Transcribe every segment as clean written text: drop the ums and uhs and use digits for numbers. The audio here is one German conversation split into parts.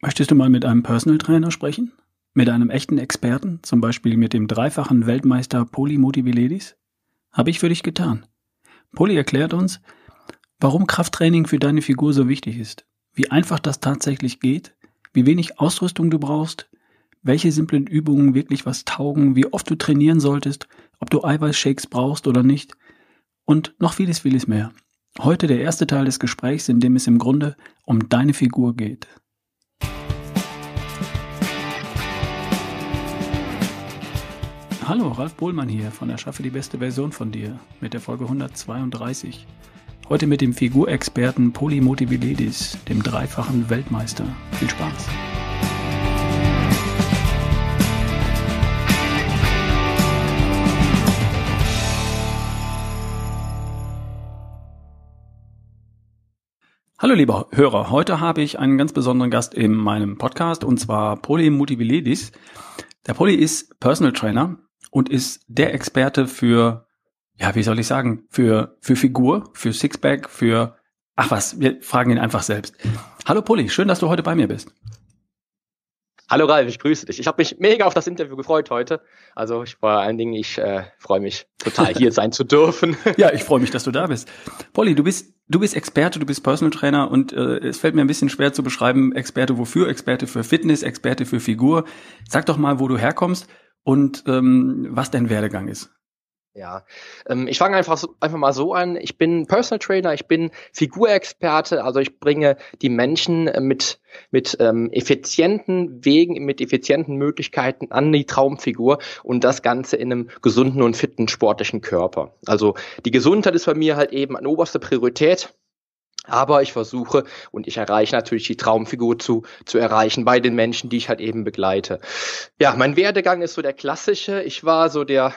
Möchtest du mal mit einem Personal Trainer sprechen? Mit einem echten Experten, zum Beispiel mit dem dreifachen Weltmeister Poli Motividlis? Habe ich für dich getan. Poli erklärt uns, warum Krafttraining für deine Figur so wichtig ist, wie einfach das tatsächlich geht, wie wenig Ausrüstung du brauchst, welche simplen Übungen wirklich was taugen, wie oft du trainieren solltest, ob du Eiweißshakes brauchst oder nicht und noch vieles, vieles mehr. Heute der erste Teil des Gesprächs, in dem es im Grunde um deine Figur geht. Hallo, Ralf Bohlmann hier von Erschaffe die beste Version von dir mit der Folge 132. Heute mit dem Figurexperten Poli Motividlis, dem dreifachen Weltmeister. Viel Spaß! Hallo liebe Hörer, heute habe ich einen ganz besonderen Gast in meinem Podcast und zwar Poli Motividlis. Der Poli ist Personal Trainer und ist der Experte für, ja wie soll ich sagen, für Figur, für Sixpack, für, ach was, wir fragen ihn einfach selbst. Hallo Poli, schön, dass du heute bei mir bist. Hallo Ralf, ich grüße dich. Ich habe mich mega auf das Interview gefreut heute. Also vor allen Dingen, ich freue mich total, hier sein zu dürfen. Ja, ich freue mich, dass du da bist. Poli, du bist Experte, du bist Personal Trainer und es fällt mir ein bisschen schwer zu beschreiben, Experte wofür, Experte für Fitness, Experte für Figur. Sag doch mal, wo du herkommst und was dein Werdegang ist. Ja, ich fange einfach mal so an. Ich bin Personal Trainer, ich bin Figurexperte, also ich bringe die Menschen mit effizienten Wegen, mit effizienten Möglichkeiten an die Traumfigur und das Ganze in einem gesunden und fitten sportlichen Körper. Also die Gesundheit ist bei mir halt eben an oberster Priorität, aber ich versuche und ich erreiche natürlich die Traumfigur zu erreichen bei den Menschen, die ich halt eben begleite. Ja, mein Werdegang ist so der klassische. Ich war so der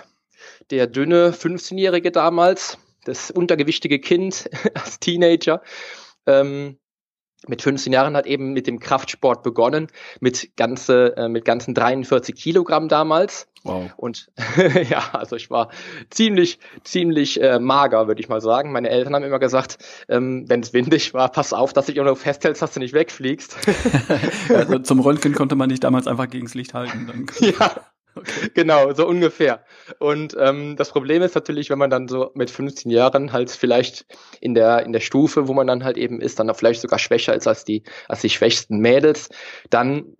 dünne 15-Jährige damals, das untergewichtige Kind als Teenager, mit 15 Jahren hat eben mit dem Kraftsport begonnen, mit ganzen 43 Kilogramm damals. Wow. Und ja, also ich war ziemlich mager, würde ich mal sagen. Meine Eltern haben immer gesagt, wenn es windig war, pass auf, dass du dich irgendwo festhältst, dass du nicht wegfliegst. Also zum Röntgen konnte man dich damals einfach gegens Licht halten. Ja. Okay. Genau, so ungefähr. Und das Problem ist natürlich, wenn man dann so mit 15 Jahren halt vielleicht in der Stufe, wo man dann halt eben ist, dann vielleicht sogar schwächer ist als die schwächsten Mädels, dann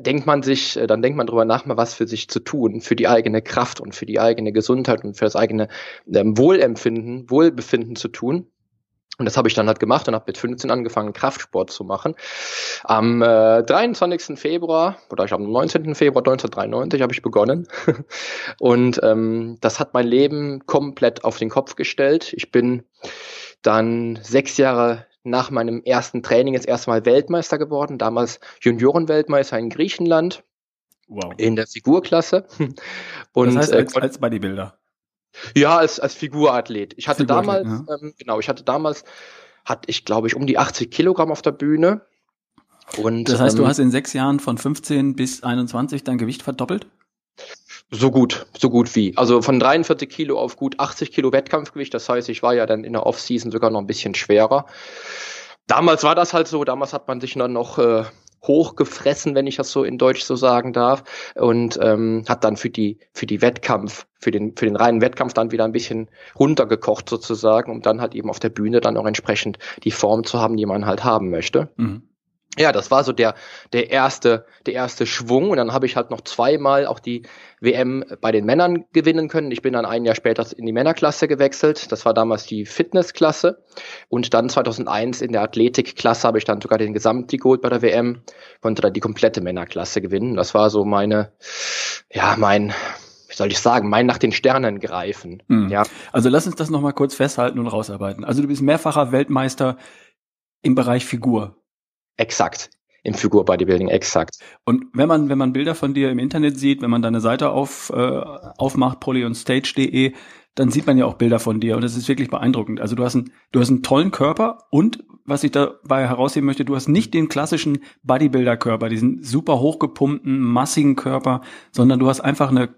denkt man drüber nach, mal was für sich zu tun, für die eigene Kraft und für die eigene Gesundheit und für das eigene Wohlbefinden zu tun. Und das habe ich dann halt gemacht und habe mit 15 angefangen, Kraftsport zu machen. Am 23. Februar, oder ich glaube am 19. Februar 1993 habe ich begonnen. Und das hat mein Leben komplett auf den Kopf gestellt. Ich bin dann 6 Jahre nach meinem ersten Training das erste Mal Weltmeister geworden. Damals Juniorenweltmeister in Griechenland. Wow. In der Figurklasse. Und, das heißt als Bodybuilder? Ja, als Figurathlet. Ich hatte damals, glaube ich, um die 80 Kilogramm auf der Bühne. Und das heißt, du hast in 6 Jahren von 15 bis 21 dein Gewicht verdoppelt? So gut wie. Also von 43 Kilo auf gut 80 Kilo Wettkampfgewicht. Das heißt, ich war ja dann in der Off-Season sogar noch ein bisschen schwerer. Damals war das halt so. Damals hat man sich dann noch hochgefressen, wenn ich das so in Deutsch so sagen darf, und hat dann für den reinen Wettkampf dann wieder ein bisschen runtergekocht sozusagen, um dann halt eben auf der Bühne dann auch entsprechend die Form zu haben, die man halt haben möchte. Mhm. Ja, das war so der erste Schwung, und dann habe ich halt noch zweimal auch die WM bei den Männern gewinnen können. Ich bin dann ein Jahr später in die Männerklasse gewechselt. Das war damals die Fitnessklasse, und dann 2001 in der Athletikklasse habe ich dann sogar den Gesamtsieg geholt bei der WM, konnte dann die komplette Männerklasse gewinnen. Das war so mein nach den Sternen greifen. Mhm. Ja. Also lass uns das nochmal kurz festhalten und rausarbeiten. Also du bist mehrfacher Weltmeister im Bereich Figur. Exakt. Im Figur-Bodybuilding, exakt. Und wenn man Bilder von dir im Internet sieht, wenn man deine Seite aufmacht, polyonstage.de, dann sieht man ja auch Bilder von dir, und das ist wirklich beeindruckend. Also du hast einen tollen Körper, und was ich dabei herausheben möchte, du hast nicht den klassischen Bodybuilder-Körper, diesen super hochgepumpten, massigen Körper, sondern du hast einfach eine,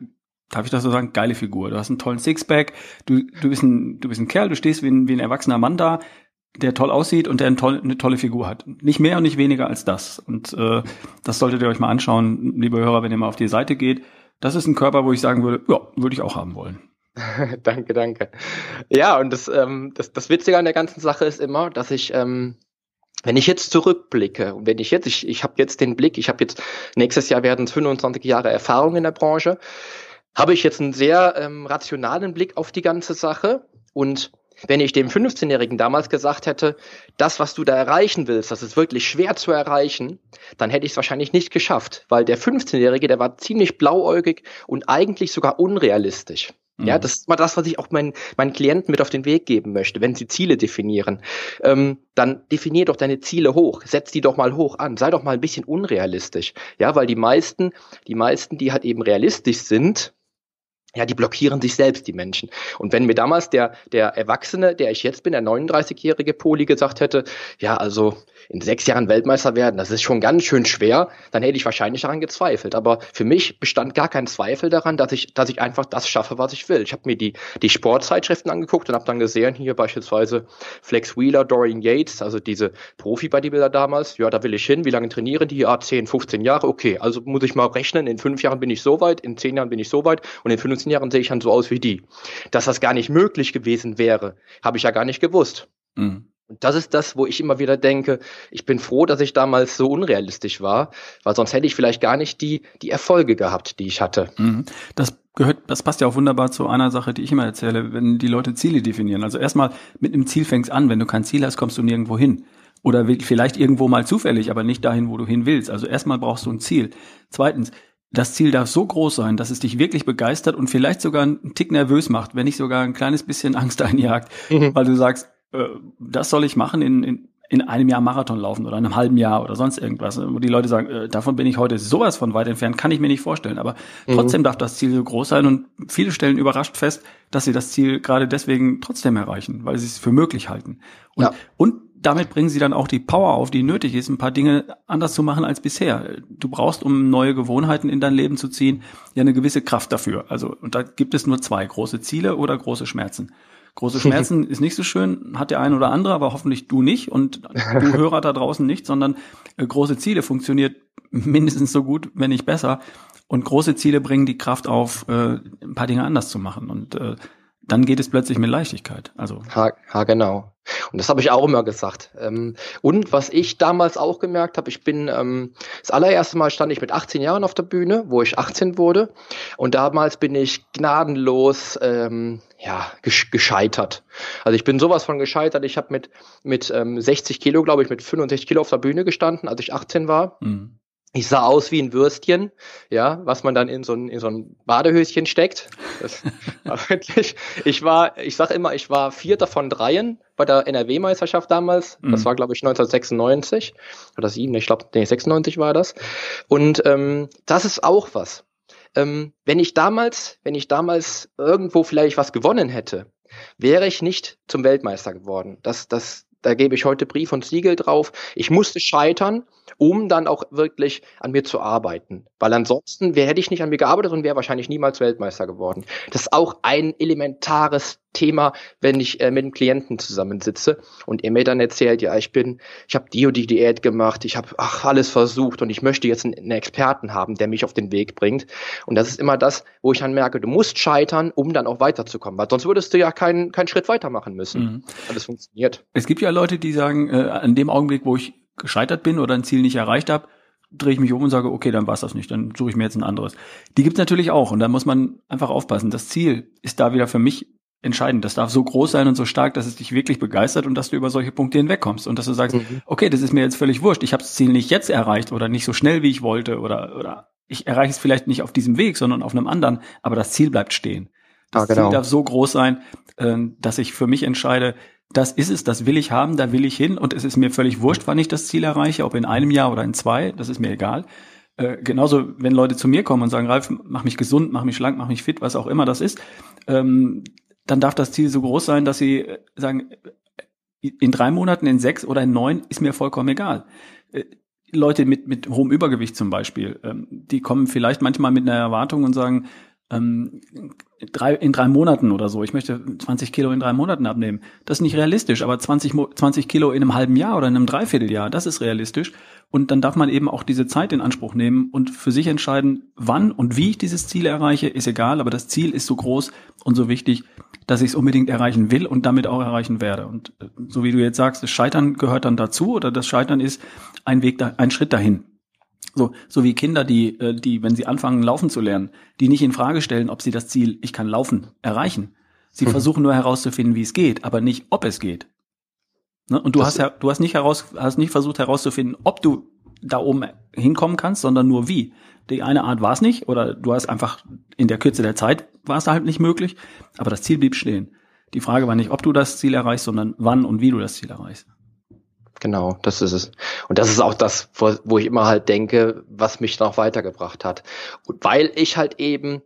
darf ich das so sagen, geile Figur. Du hast einen tollen Sixpack, du bist ein Kerl, du stehst wie ein erwachsener Mann da. der toll aussieht und der eine tolle Figur hat. Nicht mehr und nicht weniger als das. Und das solltet ihr euch mal anschauen, liebe Hörer, wenn ihr mal auf die Seite geht. Das ist ein Körper, wo ich sagen würde, ja, würde ich auch haben wollen. Danke, danke. Ja, und das Witzige an der ganzen Sache ist immer, dass ich, wenn ich jetzt zurückblicke, und wenn ich jetzt, ich habe jetzt den Blick, ich habe jetzt, nächstes Jahr werden es 25 Jahre Erfahrung in der Branche, habe ich jetzt einen sehr rationalen Blick auf die ganze Sache. Und wenn ich dem 15-Jährigen damals gesagt hätte, das, was du da erreichen willst, das ist wirklich schwer zu erreichen, dann hätte ich es wahrscheinlich nicht geschafft, weil der 15-Jährige, der war ziemlich blauäugig und eigentlich sogar unrealistisch. Mhm. Ja, das ist mal das, was ich auch meinen Klienten mit auf den Weg geben möchte, wenn sie Ziele definieren. Dann definier doch deine Ziele hoch, setz die doch mal hoch an, sei doch mal ein bisschen unrealistisch. Ja, weil die meisten, die halt eben realistisch sind, ja, die blockieren sich selbst, die Menschen. Und wenn mir damals der Erwachsene, der ich jetzt bin, der 39-jährige Poli gesagt hätte, ja, also in 6 Jahren Weltmeister werden, das ist schon ganz schön schwer, dann hätte ich wahrscheinlich daran gezweifelt. Aber für mich bestand gar kein Zweifel daran, dass ich einfach das schaffe, was ich will. Ich habe mir die Sportzeitschriften angeguckt und habe dann gesehen, hier beispielsweise Flex Wheeler, Dorian Yates, also diese Profi-Bodybuilder damals, ja, da will ich hin, wie lange trainieren die? Ja, 10, 15 Jahre, okay, also muss ich mal rechnen, in 5 Jahren bin ich so weit, in 10 Jahren bin ich so weit und in 15 Jahren sehe ich dann so aus wie die. Dass das gar nicht möglich gewesen wäre, habe ich ja gar nicht gewusst. Mhm. Und das ist das, wo ich immer wieder denke, ich bin froh, dass ich damals so unrealistisch war, weil sonst hätte ich vielleicht gar nicht die Erfolge gehabt, die ich hatte. Mhm. Das passt ja auch wunderbar zu einer Sache, die ich immer erzähle, wenn die Leute Ziele definieren. Also erstmal mit einem Ziel fängst an, wenn du kein Ziel hast, kommst du nirgendwo hin. Oder vielleicht irgendwo mal zufällig, aber nicht dahin, wo du hin willst. Also erstmal brauchst du ein Ziel. Zweitens, das Ziel darf so groß sein, dass es dich wirklich begeistert und vielleicht sogar einen Tick nervös macht, wenn nicht sogar ein kleines bisschen Angst einjagt, weil du sagst, das soll ich machen, in einem Jahr Marathon laufen oder in einem halben Jahr oder sonst irgendwas, wo die Leute sagen, davon bin ich heute sowas von weit entfernt, kann ich mir nicht vorstellen. Aber trotzdem darf das Ziel so groß sein und viele stellen überrascht fest, dass sie das Ziel gerade deswegen trotzdem erreichen, weil sie es für möglich halten. Und damit bringen sie dann auch die Power auf, die nötig ist, ein paar Dinge anders zu machen als bisher. Du brauchst, um neue Gewohnheiten in dein Leben zu ziehen, ja eine gewisse Kraft dafür. Also, und da gibt es nur 2, große Ziele oder große Schmerzen. Große Schmerzen ist nicht so schön, hat der eine oder andere, aber hoffentlich du nicht und du Hörer da draußen nicht, sondern große Ziele funktioniert mindestens so gut, wenn nicht besser. Und große Ziele bringen die Kraft auf, ein paar Dinge anders zu machen und dann geht es plötzlich mit Leichtigkeit. Also. Ha, genau. Und das habe ich auch immer gesagt. Und was ich damals auch gemerkt habe, ich bin, das allererste Mal stand ich mit 18 Jahren auf der Bühne, wo ich 18 wurde. Und damals bin ich gnadenlos, gescheitert. Also ich bin sowas von gescheitert. Ich habe mit 60 Kilo, glaube ich, mit 65 Kilo auf der Bühne gestanden, als ich 18 war. Mhm. Ich sah aus wie ein Würstchen, ja, was man dann in so ein Badehöschen steckt. Das war wirklich, ich sag immer, ich war 4. von 3 bei der NRW-Meisterschaft damals. Das war, glaube ich, 1996 oder 7, ich glaube, nee, 96 war das. Und das ist auch was. Wenn ich damals irgendwo vielleicht was gewonnen hätte, wäre ich nicht zum Weltmeister geworden. Da gebe ich heute Brief und Siegel drauf. Ich musste scheitern, um dann auch wirklich an mir zu arbeiten. Weil ansonsten hätte ich nicht an mir gearbeitet und wäre wahrscheinlich niemals Weltmeister geworden. Das ist auch ein elementares Thema, wenn ich mit einem Klienten zusammensitze und er mir dann erzählt, ja, ich habe die und die Diät gemacht, ich habe alles versucht und ich möchte jetzt einen Experten haben, der mich auf den Weg bringt. Und das ist immer das, wo ich dann merke, du musst scheitern, um dann auch weiterzukommen, weil sonst würdest du ja keinen Schritt weitermachen müssen. Mhm. Alles funktioniert. Es gibt ja Leute, die sagen, an dem Augenblick, wo ich gescheitert bin oder ein Ziel nicht erreicht habe, drehe ich mich um und sage, okay, dann war es das nicht, dann suche ich mir jetzt ein anderes. Die gibt's natürlich auch und da muss man einfach aufpassen. Das Ziel ist da wieder für mich entscheidend. Das darf so groß sein und so stark, dass es dich wirklich begeistert und dass du über solche Punkte hinwegkommst und dass du sagst, okay, das ist mir jetzt völlig wurscht, ich habe das Ziel nicht jetzt erreicht oder nicht so schnell, wie ich wollte oder ich erreiche es vielleicht nicht auf diesem Weg, sondern auf einem anderen, aber das Ziel bleibt stehen. Das Ziel darf so groß sein, dass ich für mich entscheide, das ist es, das will ich haben, da will ich hin und es ist mir völlig wurscht, wann ich das Ziel erreiche, ob in einem Jahr oder in 2, das ist mir egal. Genauso, wenn Leute zu mir kommen und sagen, Ralf, mach mich gesund, mach mich schlank, mach mich fit, was auch immer das ist, dann darf das Ziel so groß sein, dass sie sagen, in 3 Monaten, in 6 oder in 9 ist mir vollkommen egal. Leute mit hohem Übergewicht zum Beispiel, die kommen vielleicht manchmal mit einer Erwartung und sagen, in 3 Monaten oder so. Ich möchte 20 Kilo in 3 Monaten abnehmen. Das ist nicht realistisch, aber 20 Kilo in einem halben Jahr oder in einem Dreivierteljahr, das ist realistisch. Und dann darf man eben auch diese Zeit in Anspruch nehmen und für sich entscheiden, wann und wie ich dieses Ziel erreiche, ist egal, aber das Ziel ist so groß und so wichtig, dass ich es unbedingt erreichen will und damit auch erreichen werde. Und so wie du jetzt sagst, das Scheitern gehört dann dazu oder das Scheitern ist ein Weg, ein Schritt dahin. So wie Kinder, die, wenn sie anfangen, laufen zu lernen, die nicht in Frage stellen, ob sie das Ziel, ich kann laufen, erreichen. Sie versuchen nur herauszufinden, wie es geht, aber nicht, ob es geht. Ne? Und du hast nicht versucht herauszufinden, ob du da oben hinkommen kannst, sondern nur wie. Die eine Art war es nicht, oder du hast einfach in der Kürze der Zeit war es halt nicht möglich, aber das Ziel blieb stehen. Die Frage war nicht, ob du das Ziel erreichst, sondern wann und wie du das Ziel erreichst. Genau, das ist es. Und das ist auch das, wo ich immer halt denke, was mich noch weitergebracht hat. Und weil ich halt eben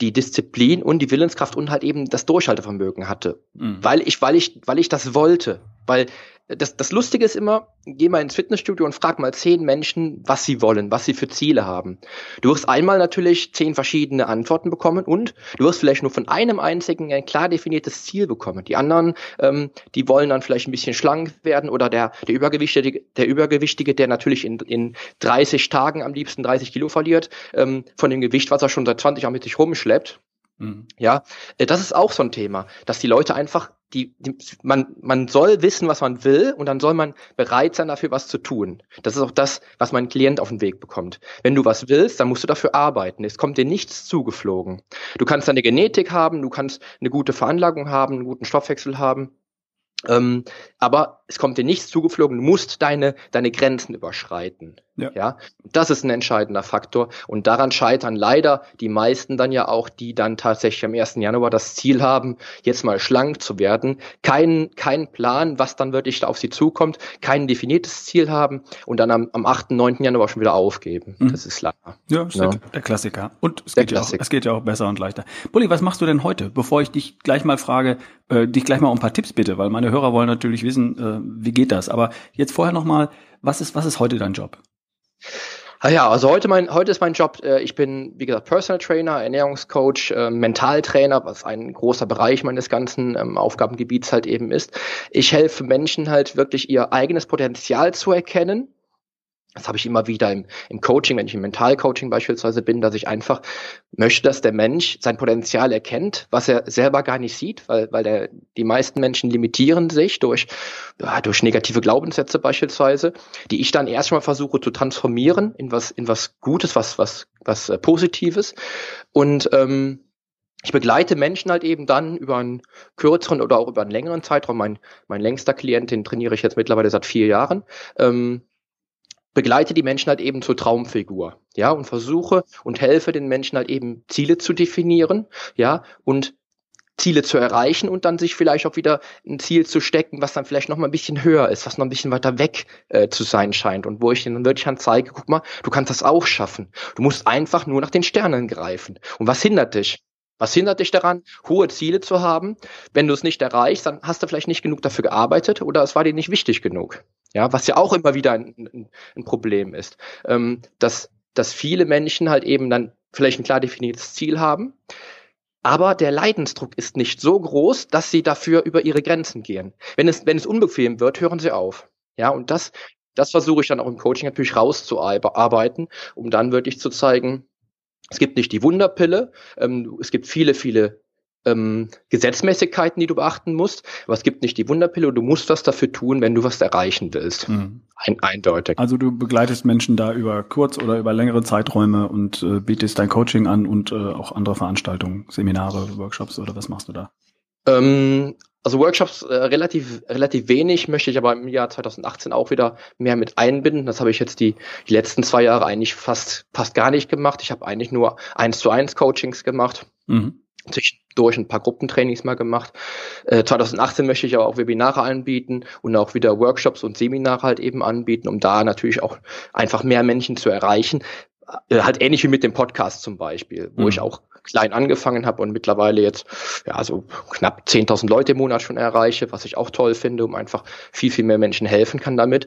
die Disziplin und die Willenskraft und halt eben das Durchhaltevermögen hatte. Mhm. Weil ich das wollte. Weil das Lustige ist immer, geh mal ins Fitnessstudio und frag mal 10 Menschen, was sie wollen, was sie für Ziele haben. Du wirst einmal natürlich 10 verschiedene Antworten bekommen und du wirst vielleicht nur von einem einzigen ein klar definiertes Ziel bekommen. Die anderen, die wollen dann vielleicht ein bisschen schlank werden oder der Übergewichtige, der natürlich in 30 Tagen am liebsten 30 Kilo verliert, von dem Gewicht, was er schon seit 20 Jahren mit sich rumschleppt. Mhm. Ja, das ist auch so ein Thema, dass die Leute einfach man soll wissen, was man will und dann soll man bereit sein, dafür was zu tun. Das ist auch das, was mein Klient auf den Weg bekommt. Wenn du was willst, dann musst du dafür arbeiten. Es kommt dir nichts zugeflogen. Du kannst deine Genetik haben, du kannst eine gute Veranlagung haben, einen guten Stoffwechsel haben, aber es kommt dir nichts zugeflogen. Du musst deine Grenzen überschreiten. Ja? Das ist ein entscheidender Faktor und daran scheitern leider die meisten dann ja auch, die dann tatsächlich am 1. Januar das Ziel haben, jetzt mal schlank zu werden, keinen Plan, was dann wirklich da auf sie zukommt, kein definiertes Ziel haben und dann am 8., 9. Januar schon wieder aufgeben. Mhm. Das ist leider. Ja, das ist der Klassiker. Und es geht ja auch besser und leichter. Bulli, was machst du denn heute? Bevor ich dich gleich mal frage, dich gleich mal um ein paar Tipps bitte, weil meine Hörer wollen natürlich wissen, wie geht das? Aber jetzt vorher nochmal, was ist heute dein Job? Ja, also heute ist mein Job, ich bin, wie gesagt, Personal Trainer, Ernährungscoach, Mentaltrainer, was ein großer Bereich meines ganzen Aufgabengebiets halt eben ist. Ich helfe Menschen halt wirklich, ihr eigenes Potenzial zu erkennen. Das habe ich immer wieder im Coaching, wenn ich im Mentalcoaching beispielsweise bin, dass ich einfach möchte, dass der Mensch sein Potenzial erkennt, was er selber gar nicht sieht, weil die meisten Menschen limitieren sich durch negative Glaubenssätze beispielsweise, die ich dann erstmal versuche zu transformieren in was Gutes, was Positives. Und ich begleite Menschen halt eben dann über einen kürzeren oder auch über einen längeren Zeitraum. Mein längster Klient, den trainiere ich jetzt mittlerweile seit 4 Jahren. Begleite die Menschen halt eben zur Traumfigur, ja, und versuche und helfe den Menschen halt eben Ziele zu definieren, ja, und Ziele zu erreichen und dann sich vielleicht auch wieder ein Ziel zu stecken, was dann vielleicht noch mal ein bisschen höher ist, was noch ein bisschen weiter weg zu sein scheint und wo ich denen wirklich dann zeige, guck mal, du kannst das auch schaffen. Du musst einfach nur nach den Sternen greifen. Und was hindert dich? Was hindert dich daran, hohe Ziele zu haben? Wenn du es nicht erreichst, dann hast du vielleicht nicht genug dafür gearbeitet oder es war dir nicht wichtig genug. Ja, was ja auch immer wieder ein Problem ist, dass viele Menschen halt eben dann vielleicht ein klar definiertes Ziel haben, aber der Leidensdruck ist nicht so groß, dass sie dafür über ihre Grenzen gehen. Wenn es unbequem wird, hören sie auf. Ja, und das versuche ich dann auch im Coaching natürlich rauszuarbeiten, um dann wirklich zu zeigen, es gibt nicht die Wunderpille, es gibt viele, viele Gesetzmäßigkeiten, die du beachten musst, aber es gibt nicht die Wunderpille, du musst was dafür tun, wenn du was erreichen willst. Mhm. Eindeutig. Also du begleitest Menschen da über kurz- oder über längere Zeiträume und bietest dein Coaching an und auch andere Veranstaltungen, Seminare, Workshops oder was machst du da? Also Workshops relativ wenig, möchte ich aber im Jahr 2018 auch wieder mehr mit einbinden. Das habe ich jetzt die letzten 2 Jahre eigentlich fast gar nicht gemacht. Ich habe eigentlich nur 1:1 Coachings gemacht. Mhm. Durch ein paar Gruppentrainings mal gemacht. 2018 möchte ich aber auch Webinare anbieten und auch wieder Workshops und Seminare halt eben anbieten, um da natürlich auch einfach mehr Menschen zu erreichen. Halt ähnlich wie mit dem Podcast zum Beispiel, wo ich auch klein angefangen habe und mittlerweile jetzt ja so knapp 10.000 Leute im Monat schon erreiche, was ich auch toll finde, um einfach viel, viel mehr Menschen helfen kann damit.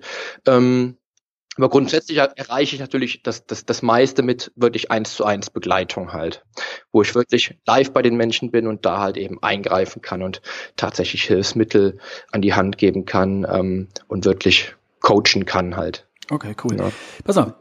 Aber grundsätzlich erreiche ich natürlich das meiste mit wirklich 1:1 Begleitung halt, wo ich wirklich live bei den Menschen bin und da halt eben eingreifen kann und tatsächlich Hilfsmittel an die Hand geben kann und wirklich coachen kann halt. Okay, cool. Ja. Pass auf,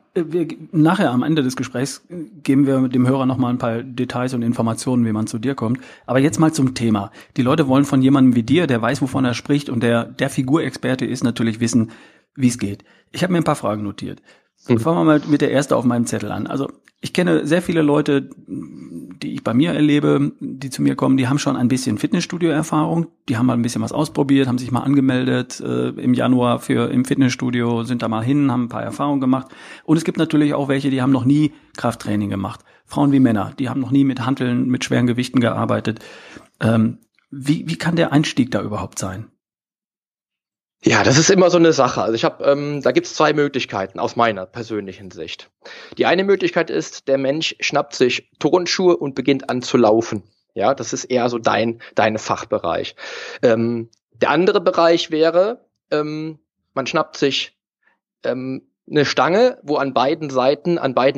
nachher am Ende des Gesprächs geben wir dem Hörer nochmal ein paar Details und Informationen, wie man zu dir kommt. Aber jetzt mal zum Thema. Die Leute wollen von jemandem wie dir, der weiß, wovon er spricht und der Figurexperte ist, natürlich wissen, wie es geht. Ich habe mir ein paar Fragen notiert. Fangen wir mal mit der ersten auf meinem Zettel an. Also ich kenne sehr viele Leute, die ich bei mir erlebe, die zu mir kommen, die haben schon ein bisschen Fitnessstudio-Erfahrung, die haben mal ein bisschen was ausprobiert, haben sich mal angemeldet im Januar im Fitnessstudio, sind da mal hin, haben ein paar Erfahrungen gemacht. Und es gibt natürlich auch welche, die haben noch nie Krafttraining gemacht. Frauen wie Männer, die haben noch nie mit Hanteln, mit schweren Gewichten gearbeitet. Wie kann der Einstieg da überhaupt sein? Ja, das ist immer so eine Sache. Also ich habe, da gibt's zwei Möglichkeiten aus meiner persönlichen Sicht. Die eine Möglichkeit ist, der Mensch schnappt sich Turnschuhe und beginnt an zu laufen. Ja, das ist eher so deine Fachbereich. Der andere Bereich wäre, man schnappt sich eine Stange, wo an beiden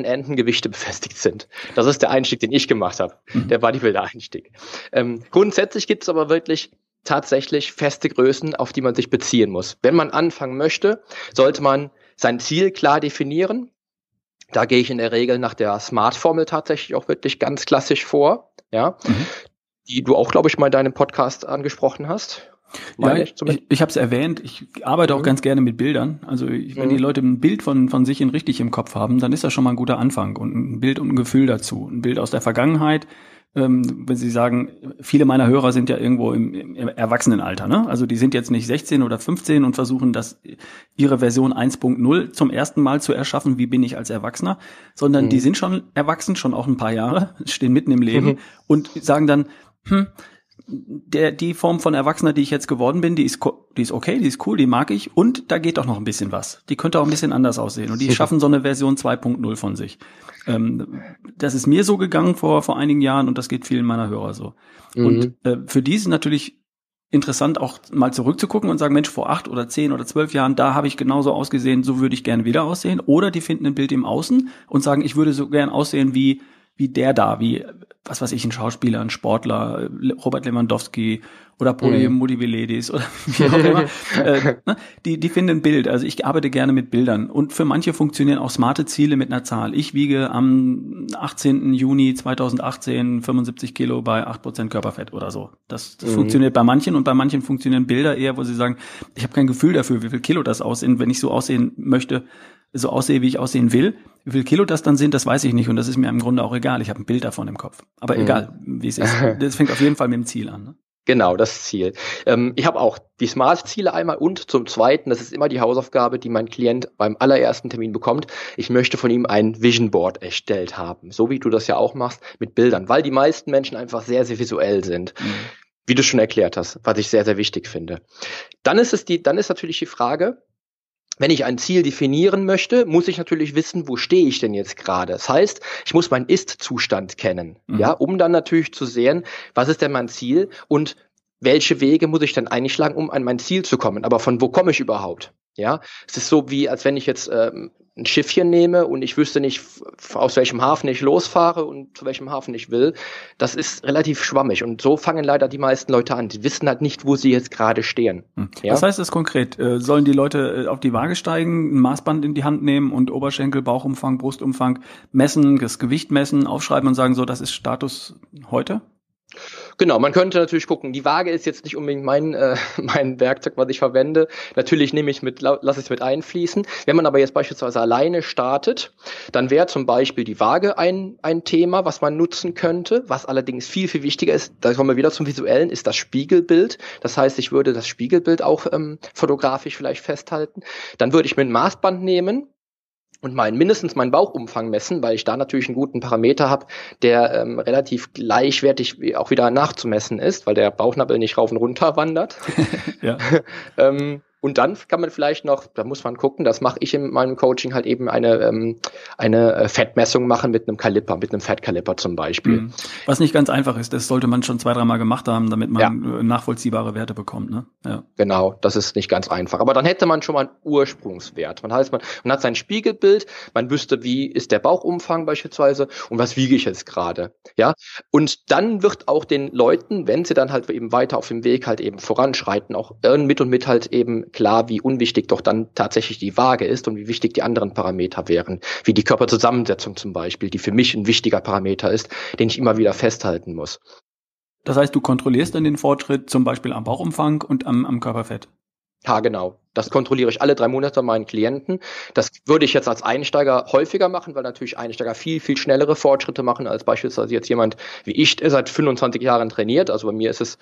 Enden Gewichte befestigt sind. Das ist der Einstieg, den ich gemacht habe, der Bodybuilder-Einstieg. Grundsätzlich gibt's aber wirklich tatsächlich feste Größen, auf die man sich beziehen muss. Wenn man anfangen möchte, sollte man sein Ziel klar definieren. Da gehe ich in der Regel nach der SMART-Formel tatsächlich auch wirklich ganz klassisch vor, ja, die du auch, glaube ich, mal in deinem Podcast angesprochen hast. Ja, ich habe es erwähnt, ich arbeite auch ganz gerne mit Bildern. Also wenn die Leute ein Bild von sich richtig im Kopf haben, dann ist das schon mal ein guter Anfang und ein Bild und ein Gefühl dazu. Ein Bild aus der Vergangenheit, wenn Sie sagen, viele meiner Hörer sind ja irgendwo im Erwachsenenalter, ne? Also die sind jetzt nicht 16 oder 15 und versuchen, ihre Version 1.0 zum ersten Mal zu erschaffen, wie bin ich als Erwachsener, sondern die sind schon erwachsen, schon auch ein paar Jahre, stehen mitten im Leben und sagen dann, die Form von Erwachsener, die ich jetzt geworden bin, die ist okay, die ist cool, die mag ich und da geht auch noch ein bisschen was. Die könnte auch ein bisschen anders aussehen und die schaffen so eine Version 2.0 von sich. Das ist mir so gegangen vor einigen Jahren und das geht vielen meiner Hörer so. Und für die ist natürlich interessant, auch mal zurückzugucken und sagen, Mensch, vor 8 oder 10 oder 12 Jahren, da habe ich genauso ausgesehen, so würde ich gerne wieder aussehen. Oder die finden ein Bild im Außen und sagen, ich würde so gern aussehen wie der da, wie, was weiß ich, ein Schauspieler, ein Sportler, Robert Lewandowski oder Poli Motividlis oder wie auch immer. Die finden ein Bild. Also ich arbeite gerne mit Bildern. Und für manche funktionieren auch smarte Ziele mit einer Zahl. Ich wiege am 18. Juni 2018 75 Kilo bei 8% Körperfett oder so. Das funktioniert bei manchen. Und bei manchen funktionieren Bilder eher, wo sie sagen, ich habe kein Gefühl dafür, wie viel Kilo das aussehen, wenn ich so aussehen möchte, so aussehe, wie ich aussehen will. Wie viel Kilo das dann sind, das weiß ich nicht. Und das ist mir im Grunde auch egal. Ich habe ein Bild davon im Kopf. Aber egal, wie es ist. Das fängt auf jeden Fall mit dem Ziel an. Ne? Genau, das Ziel. Ich habe auch die SMART-Ziele einmal und zum Zweiten, das ist immer die Hausaufgabe, die mein Klient beim allerersten Termin bekommt, ich möchte von ihm ein Vision Board erstellt haben. So wie du das ja auch machst, mit Bildern. Weil die meisten Menschen einfach sehr, sehr visuell sind. Wie du schon erklärt hast, was ich sehr, sehr wichtig finde. Dann ist natürlich die Frage, wenn ich ein Ziel definieren möchte, muss ich natürlich wissen, wo stehe ich denn jetzt gerade? Das heißt, ich muss meinen Ist-Zustand kennen, ja, um dann natürlich zu sehen, was ist denn mein Ziel und welche Wege muss ich denn einschlagen, um an mein Ziel zu kommen? Aber von wo komme ich überhaupt? Ja, es ist so wie, als wenn ich jetzt ein Schiffchen nehme und ich wüsste nicht, aus welchem Hafen ich losfahre und zu welchem Hafen ich will. Das ist relativ schwammig und so fangen leider die meisten Leute an. Die wissen halt nicht, wo sie jetzt gerade stehen. Ja? Was heißt das konkret? Sollen die Leute auf die Waage steigen, ein Maßband in die Hand nehmen und Oberschenkel, Bauchumfang, Brustumfang messen, das Gewicht messen, aufschreiben und sagen, so, das ist Status heute? Genau, man könnte natürlich gucken, die Waage ist jetzt nicht unbedingt mein Werkzeug, was ich verwende. Natürlich lasse ich es mit einfließen. Wenn man aber jetzt beispielsweise alleine startet, dann wäre zum Beispiel die Waage ein Thema, was man nutzen könnte. Was allerdings viel, viel wichtiger ist, da kommen wir wieder zum Visuellen, ist das Spiegelbild. Das heißt, ich würde das Spiegelbild auch fotografisch vielleicht festhalten. Dann würde ich mir ein Maßband nehmen und mindestens meinen Bauchumfang messen, weil ich da natürlich einen guten Parameter habe, der relativ gleichwertig auch wieder nachzumessen ist, weil der Bauchnabel nicht rauf und runter wandert. Und dann kann man vielleicht noch, da muss man gucken, das mache ich in meinem Coaching halt eben, eine Fettmessung machen mit einem Kaliper, mit einem Fettkaliper zum Beispiel. Was nicht ganz einfach ist, das sollte man schon 2-3 Mal gemacht haben, damit man nachvollziehbare Werte bekommt. Ne? Ja. Genau, das ist nicht ganz einfach. Aber dann hätte man schon mal einen Ursprungswert. Man hat sein Spiegelbild, man wüsste, wie ist der Bauchumfang beispielsweise und was wiege ich jetzt gerade. Ja? Und dann wird auch den Leuten, wenn sie dann halt eben weiter auf dem Weg halt eben voranschreiten, auch mit halt eben klar, wie unwichtig doch dann tatsächlich die Waage ist und wie wichtig die anderen Parameter wären, wie die Körperzusammensetzung zum Beispiel, die für mich ein wichtiger Parameter ist, den ich immer wieder festhalten muss. Das heißt, du kontrollierst dann den Fortschritt zum Beispiel am Bauchumfang und am Körperfett? Ja, genau. Das kontrolliere ich alle 3 Monate bei meinen Klienten. Das würde ich jetzt als Einsteiger häufiger machen, weil natürlich Einsteiger viel, viel schnellere Fortschritte machen als beispielsweise jetzt jemand wie ich, der seit 25 Jahren trainiert. Also bei mir ist es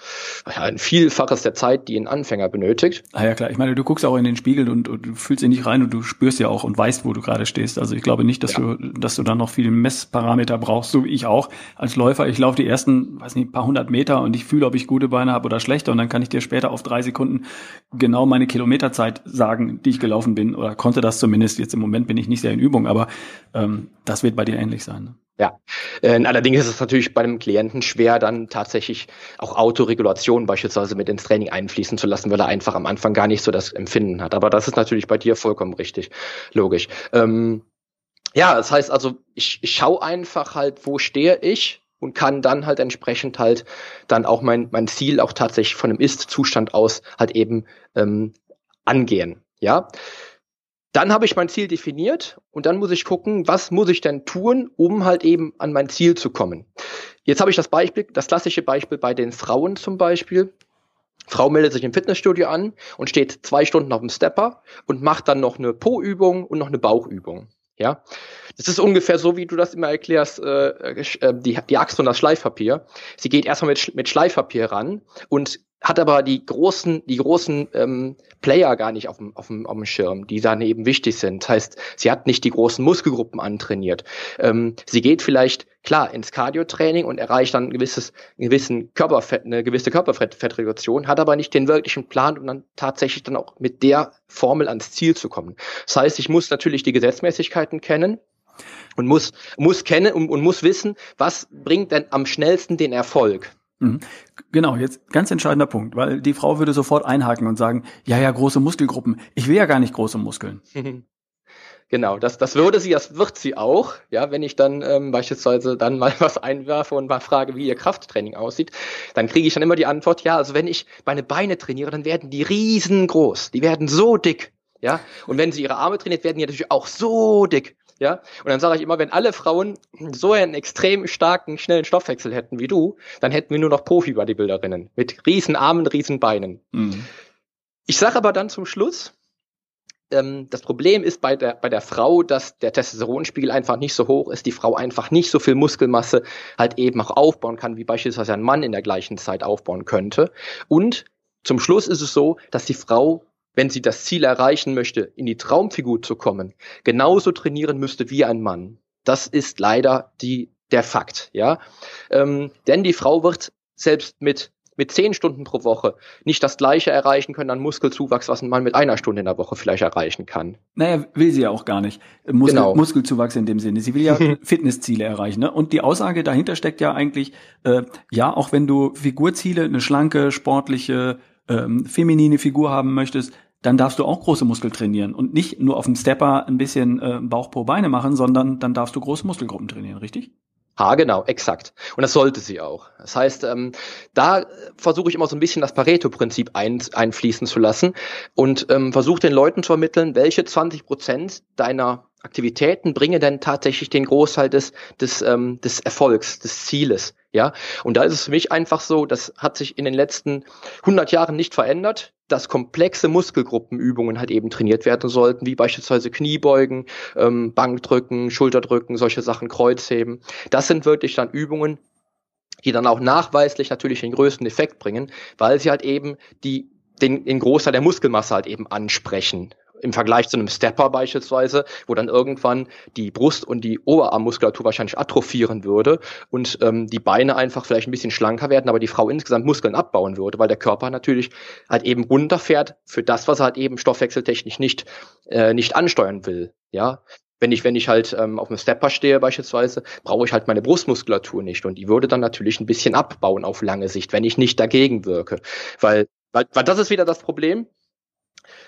ein Vielfaches der Zeit, die ein Anfänger benötigt. Ah ja, klar. Ich meine, du guckst auch in den Spiegel und du fühlst ihn nicht rein und du spürst ja auch und weißt, wo du gerade stehst. Also ich glaube nicht, dass du dann noch viele Messparameter brauchst, so wie ich auch als Läufer. Ich laufe die ersten, weiß nicht, paar 100 Meter und ich fühle, ob ich gute Beine habe oder schlechte. Und dann kann ich dir später auf 3 Sekunden genau meine Kilometerzeit sagen, die ich gelaufen bin oder konnte das zumindest. Jetzt im Moment bin ich nicht sehr in Übung, aber das wird bei dir ähnlich sein. Ne? Ja, allerdings ist es natürlich bei einem Klienten schwer, dann tatsächlich auch Autoregulation beispielsweise mit ins Training einfließen zu lassen, weil er einfach am Anfang gar nicht so das Empfinden hat. Aber das ist natürlich bei dir vollkommen richtig, logisch. Ja, das heißt also, ich schaue einfach halt, wo stehe ich? Und kann dann halt entsprechend halt dann auch mein Ziel auch tatsächlich von einem Ist-Zustand aus halt eben angehen, ja. Dann habe ich mein Ziel definiert und dann muss ich gucken, was muss ich denn tun, um halt eben an mein Ziel zu kommen. Jetzt habe ich das klassische Beispiel bei den Frauen zum Beispiel. Frau meldet sich im Fitnessstudio an und steht 2 Stunden auf dem Stepper und macht dann noch eine Po-Übung und noch eine Bauchübung. Ja, das ist ungefähr so, wie du das immer erklärst, die Axt und das Schleifpapier. Sie geht erstmal mit Schleifpapier ran und hat aber die großen Player gar nicht auf dem Schirm, die dann eben wichtig sind. Das heißt, sie hat nicht die großen Muskelgruppen antrainiert. Sie geht vielleicht klar ins Cardio-Training und erreicht dann eine gewisse Körperfettreduktion, hat aber nicht den wirklichen Plan, um dann tatsächlich dann auch mit der Formel ans Ziel zu kommen. Das heißt, ich muss natürlich die Gesetzmäßigkeiten kennen. Und muss kennen und muss wissen, was bringt denn am schnellsten den Erfolg? Mhm. Genau, jetzt ganz entscheidender Punkt, weil die Frau würde sofort einhaken und sagen, ja, große Muskelgruppen, ich will ja gar nicht große Muskeln. Genau, das wird sie auch, ja, wenn ich dann beispielsweise dann mal was einwerfe und mal frage, wie ihr Krafttraining aussieht, dann kriege ich dann immer die Antwort, ja, also wenn ich meine Beine trainiere, dann werden die riesengroß, die werden so dick, ja, und wenn sie ihre Arme trainiert, werden die natürlich auch so dick. Ja, und dann sage ich immer, wenn alle Frauen so einen extrem starken, schnellen Stoffwechsel hätten wie du, dann hätten wir nur noch Profi-Bodybuilderinnen mit riesen Armen, riesen Beinen. Mhm. Ich sage aber dann zum Schluss, das Problem ist bei der Frau, dass der Testosteronspiegel einfach nicht so hoch ist, die Frau einfach nicht so viel Muskelmasse halt eben auch aufbauen kann, wie beispielsweise ein Mann in der gleichen Zeit aufbauen könnte. Und zum Schluss ist es so, dass die Frau, wenn sie das Ziel erreichen möchte, in die Traumfigur zu kommen, genauso trainieren müsste wie ein Mann. Das ist leider der Fakt, ja. Denn die Frau wird selbst mit 10 Stunden pro Woche nicht das Gleiche erreichen können an Muskelzuwachs, was ein Mann mit 1 Stunde in der Woche vielleicht erreichen kann. Naja, will sie ja auch gar nicht. Muskelzuwachs in dem Sinne. Sie will ja Fitnessziele erreichen. Ne? Und die Aussage dahinter steckt ja eigentlich, auch wenn du Figurziele, eine schlanke, sportliche, feminine Figur haben möchtest, dann darfst du auch große Muskeln trainieren und nicht nur auf dem Stepper ein bisschen Bauch pro Beine machen, sondern dann darfst du große Muskelgruppen trainieren, richtig? Ha, genau, exakt. Und das sollte sie auch. Das heißt, da versuche ich immer so ein bisschen das Pareto-Prinzip einfließen zu lassen und versuche den Leuten zu vermitteln, welche 20% deiner Aktivitäten bringen denn tatsächlich den Großteil des Erfolgs, des Zieles. Ja, und da ist es für mich einfach so, das hat sich in den letzten 100 Jahren nicht verändert, dass komplexe Muskelgruppenübungen halt eben trainiert werden sollten, wie beispielsweise Kniebeugen, Bankdrücken, Schulterdrücken, solche Sachen, Kreuzheben. Das sind wirklich dann Übungen, die dann auch nachweislich natürlich den größten Effekt bringen, weil sie halt eben den Großteil der Muskelmasse halt eben ansprechen. im Vergleich zu einem Stepper beispielsweise, wo dann irgendwann die Brust- und die Oberarmmuskulatur wahrscheinlich atrophieren würde und die Beine einfach vielleicht ein bisschen schlanker werden, aber die Frau insgesamt Muskeln abbauen würde, weil der Körper natürlich halt eben runterfährt für das, was er halt eben stoffwechseltechnisch nicht ansteuern will, ja. Wenn ich halt auf einem Stepper stehe beispielsweise, brauche ich halt meine Brustmuskulatur nicht und die würde dann natürlich ein bisschen abbauen auf lange Sicht, wenn ich nicht dagegen wirke, weil das ist wieder das Problem,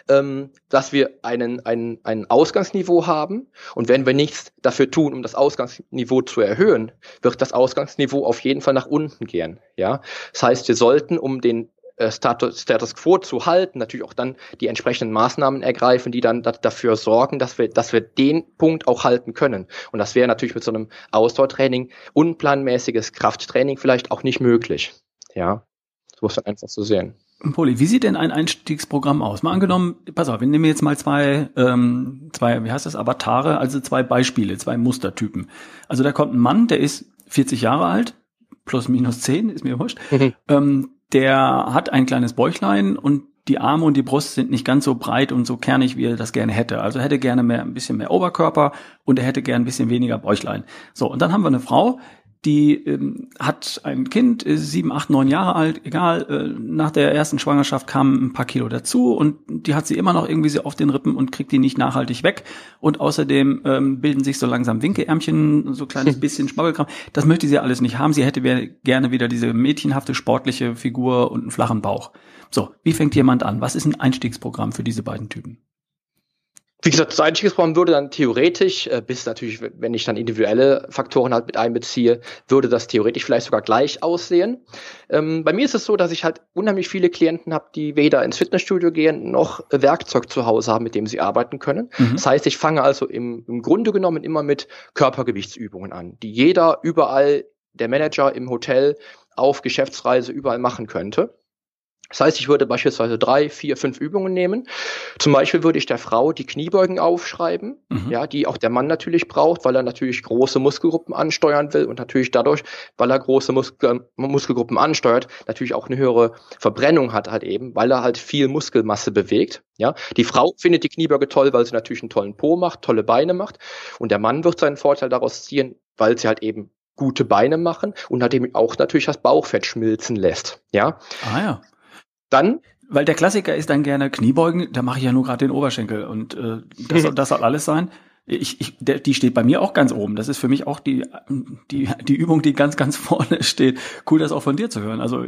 dass wir einen Ausgangsniveau haben und wenn wir nichts dafür tun, um das Ausgangsniveau zu erhöhen, wird das Ausgangsniveau auf jeden Fall nach unten gehen, ja. Das heißt, wir sollten, um den Status Quo zu halten, natürlich auch dann die entsprechenden Maßnahmen ergreifen, die dann dafür sorgen, dass wir den Punkt auch halten können. Und das wäre natürlich mit so einem Ausdauertraining, unplanmäßiges Krafttraining vielleicht auch nicht möglich. Ja, das muss man einfach so sehen. Poli, wie sieht denn ein Einstiegsprogramm aus? Mal angenommen, pass auf, wir nehmen jetzt mal Avatare, also zwei Beispiele, zwei Mustertypen. Also da kommt ein Mann, der ist 40 Jahre alt, plus minus 10, ist mir wurscht, der hat ein kleines Bäuchlein und die Arme und die Brust sind nicht ganz so breit und so kernig, wie er das gerne hätte. Also er hätte gerne ein bisschen mehr Oberkörper und er hätte gerne ein bisschen weniger Bäuchlein. So, und dann haben wir eine Frau, die hat ein Kind, ist 7, 8, 9 Jahre alt, egal. Nach der ersten Schwangerschaft kamen ein paar Kilo dazu und die hat sie immer noch irgendwie so auf den Rippen und kriegt die nicht nachhaltig weg. Und außerdem bilden sich so langsam Winkeärmchen, so ein kleines bisschen Schmabelkram. Das möchte sie alles nicht haben. Sie hätte gerne wieder diese mädchenhafte, sportliche Figur und einen flachen Bauch. So, wie fängt jemand an? Was ist ein Einstiegsprogramm für diese beiden Typen? Wie gesagt, das Einstiegsprogramm würde dann theoretisch, bis natürlich, wenn ich dann individuelle Faktoren halt mit einbeziehe, würde das theoretisch vielleicht sogar gleich aussehen. Bei mir ist es so, dass ich halt unheimlich viele Klienten habe, die weder ins Fitnessstudio gehen, noch Werkzeug zu Hause haben, mit dem sie arbeiten können. Mhm. Das heißt, ich fange also im Grunde genommen immer mit Körpergewichtsübungen an, die jeder überall, der Manager im Hotel, auf Geschäftsreise überall machen könnte. Das heißt, ich würde beispielsweise 3, 4, 5 Übungen nehmen. Zum Beispiel würde ich der Frau die Kniebeugen aufschreiben, ja, die auch der Mann natürlich braucht, weil er natürlich große Muskelgruppen ansteuern will und natürlich dadurch, weil er große Muskelgruppen ansteuert, natürlich auch eine höhere Verbrennung hat halt eben, weil er halt viel Muskelmasse bewegt. Ja, die Frau findet die Kniebeuge toll, weil sie natürlich einen tollen Po macht, tolle Beine macht und der Mann wird seinen Vorteil daraus ziehen, weil sie halt eben gute Beine machen und nachdem auch natürlich das Bauchfett schmilzen lässt. Ja. Ah ja. Dann, weil der Klassiker ist dann gerne Kniebeugen, da mache ich ja nur gerade den Oberschenkel und das soll alles sein. Die steht bei mir auch ganz oben. Das ist für mich auch die Übung, die ganz, ganz vorne steht. Cool, das auch von dir zu hören. Also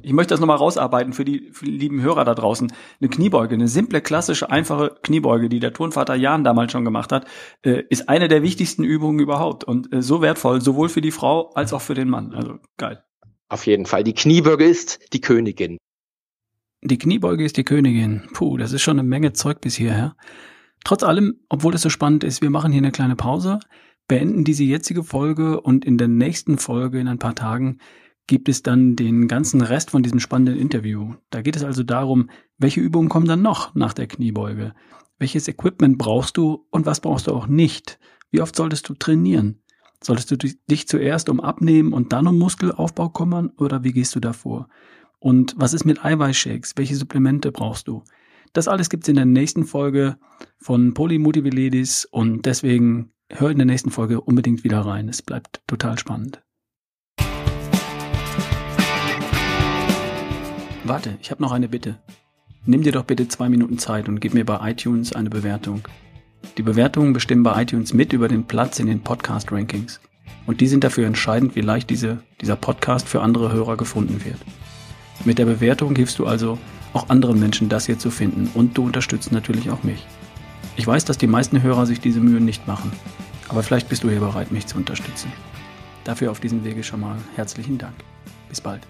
ich möchte das nochmal rausarbeiten für die lieben Hörer da draußen. Eine Kniebeuge, eine simple, klassische, einfache Kniebeuge, die der Turnvater Jahn damals schon gemacht hat, ist eine der wichtigsten Übungen überhaupt und so wertvoll, sowohl für die Frau als auch für den Mann. Also geil. Auf jeden Fall. Die Kniebeuge ist die Königin. Die Kniebeuge ist die Königin. Puh, das ist schon eine Menge Zeug bis hierher. Trotz allem, obwohl es so spannend ist, wir machen hier eine kleine Pause, beenden diese jetzige Folge und in der nächsten Folge in ein paar Tagen gibt es dann den ganzen Rest von diesem spannenden Interview. Da geht es also darum, welche Übungen kommen dann noch nach der Kniebeuge? Welches Equipment brauchst du und was brauchst du auch nicht? Wie oft solltest du trainieren? Solltest du dich zuerst um Abnehmen und dann um Muskelaufbau kümmern oder wie gehst du davor? Und was ist mit Eiweißshakes? Welche Supplemente brauchst du? Das alles gibt's in der nächsten Folge von Poli Motividlis und deswegen hör in der nächsten Folge unbedingt wieder rein. Es bleibt total spannend. Warte, ich habe noch eine Bitte. Nimm dir doch bitte 2 Minuten Zeit und gib mir bei iTunes eine Bewertung. Die Bewertungen bestimmen bei iTunes mit über den Platz in den Podcast-Rankings. Und die sind dafür entscheidend, wie leicht dieser Podcast für andere Hörer gefunden wird. Mit der Bewertung hilfst du also auch anderen Menschen, das hier zu finden und du unterstützt natürlich auch mich. Ich weiß, dass die meisten Hörer sich diese Mühe nicht machen, aber vielleicht bist du hier bereit, mich zu unterstützen. Dafür auf diesem Wege schon mal herzlichen Dank. Bis bald.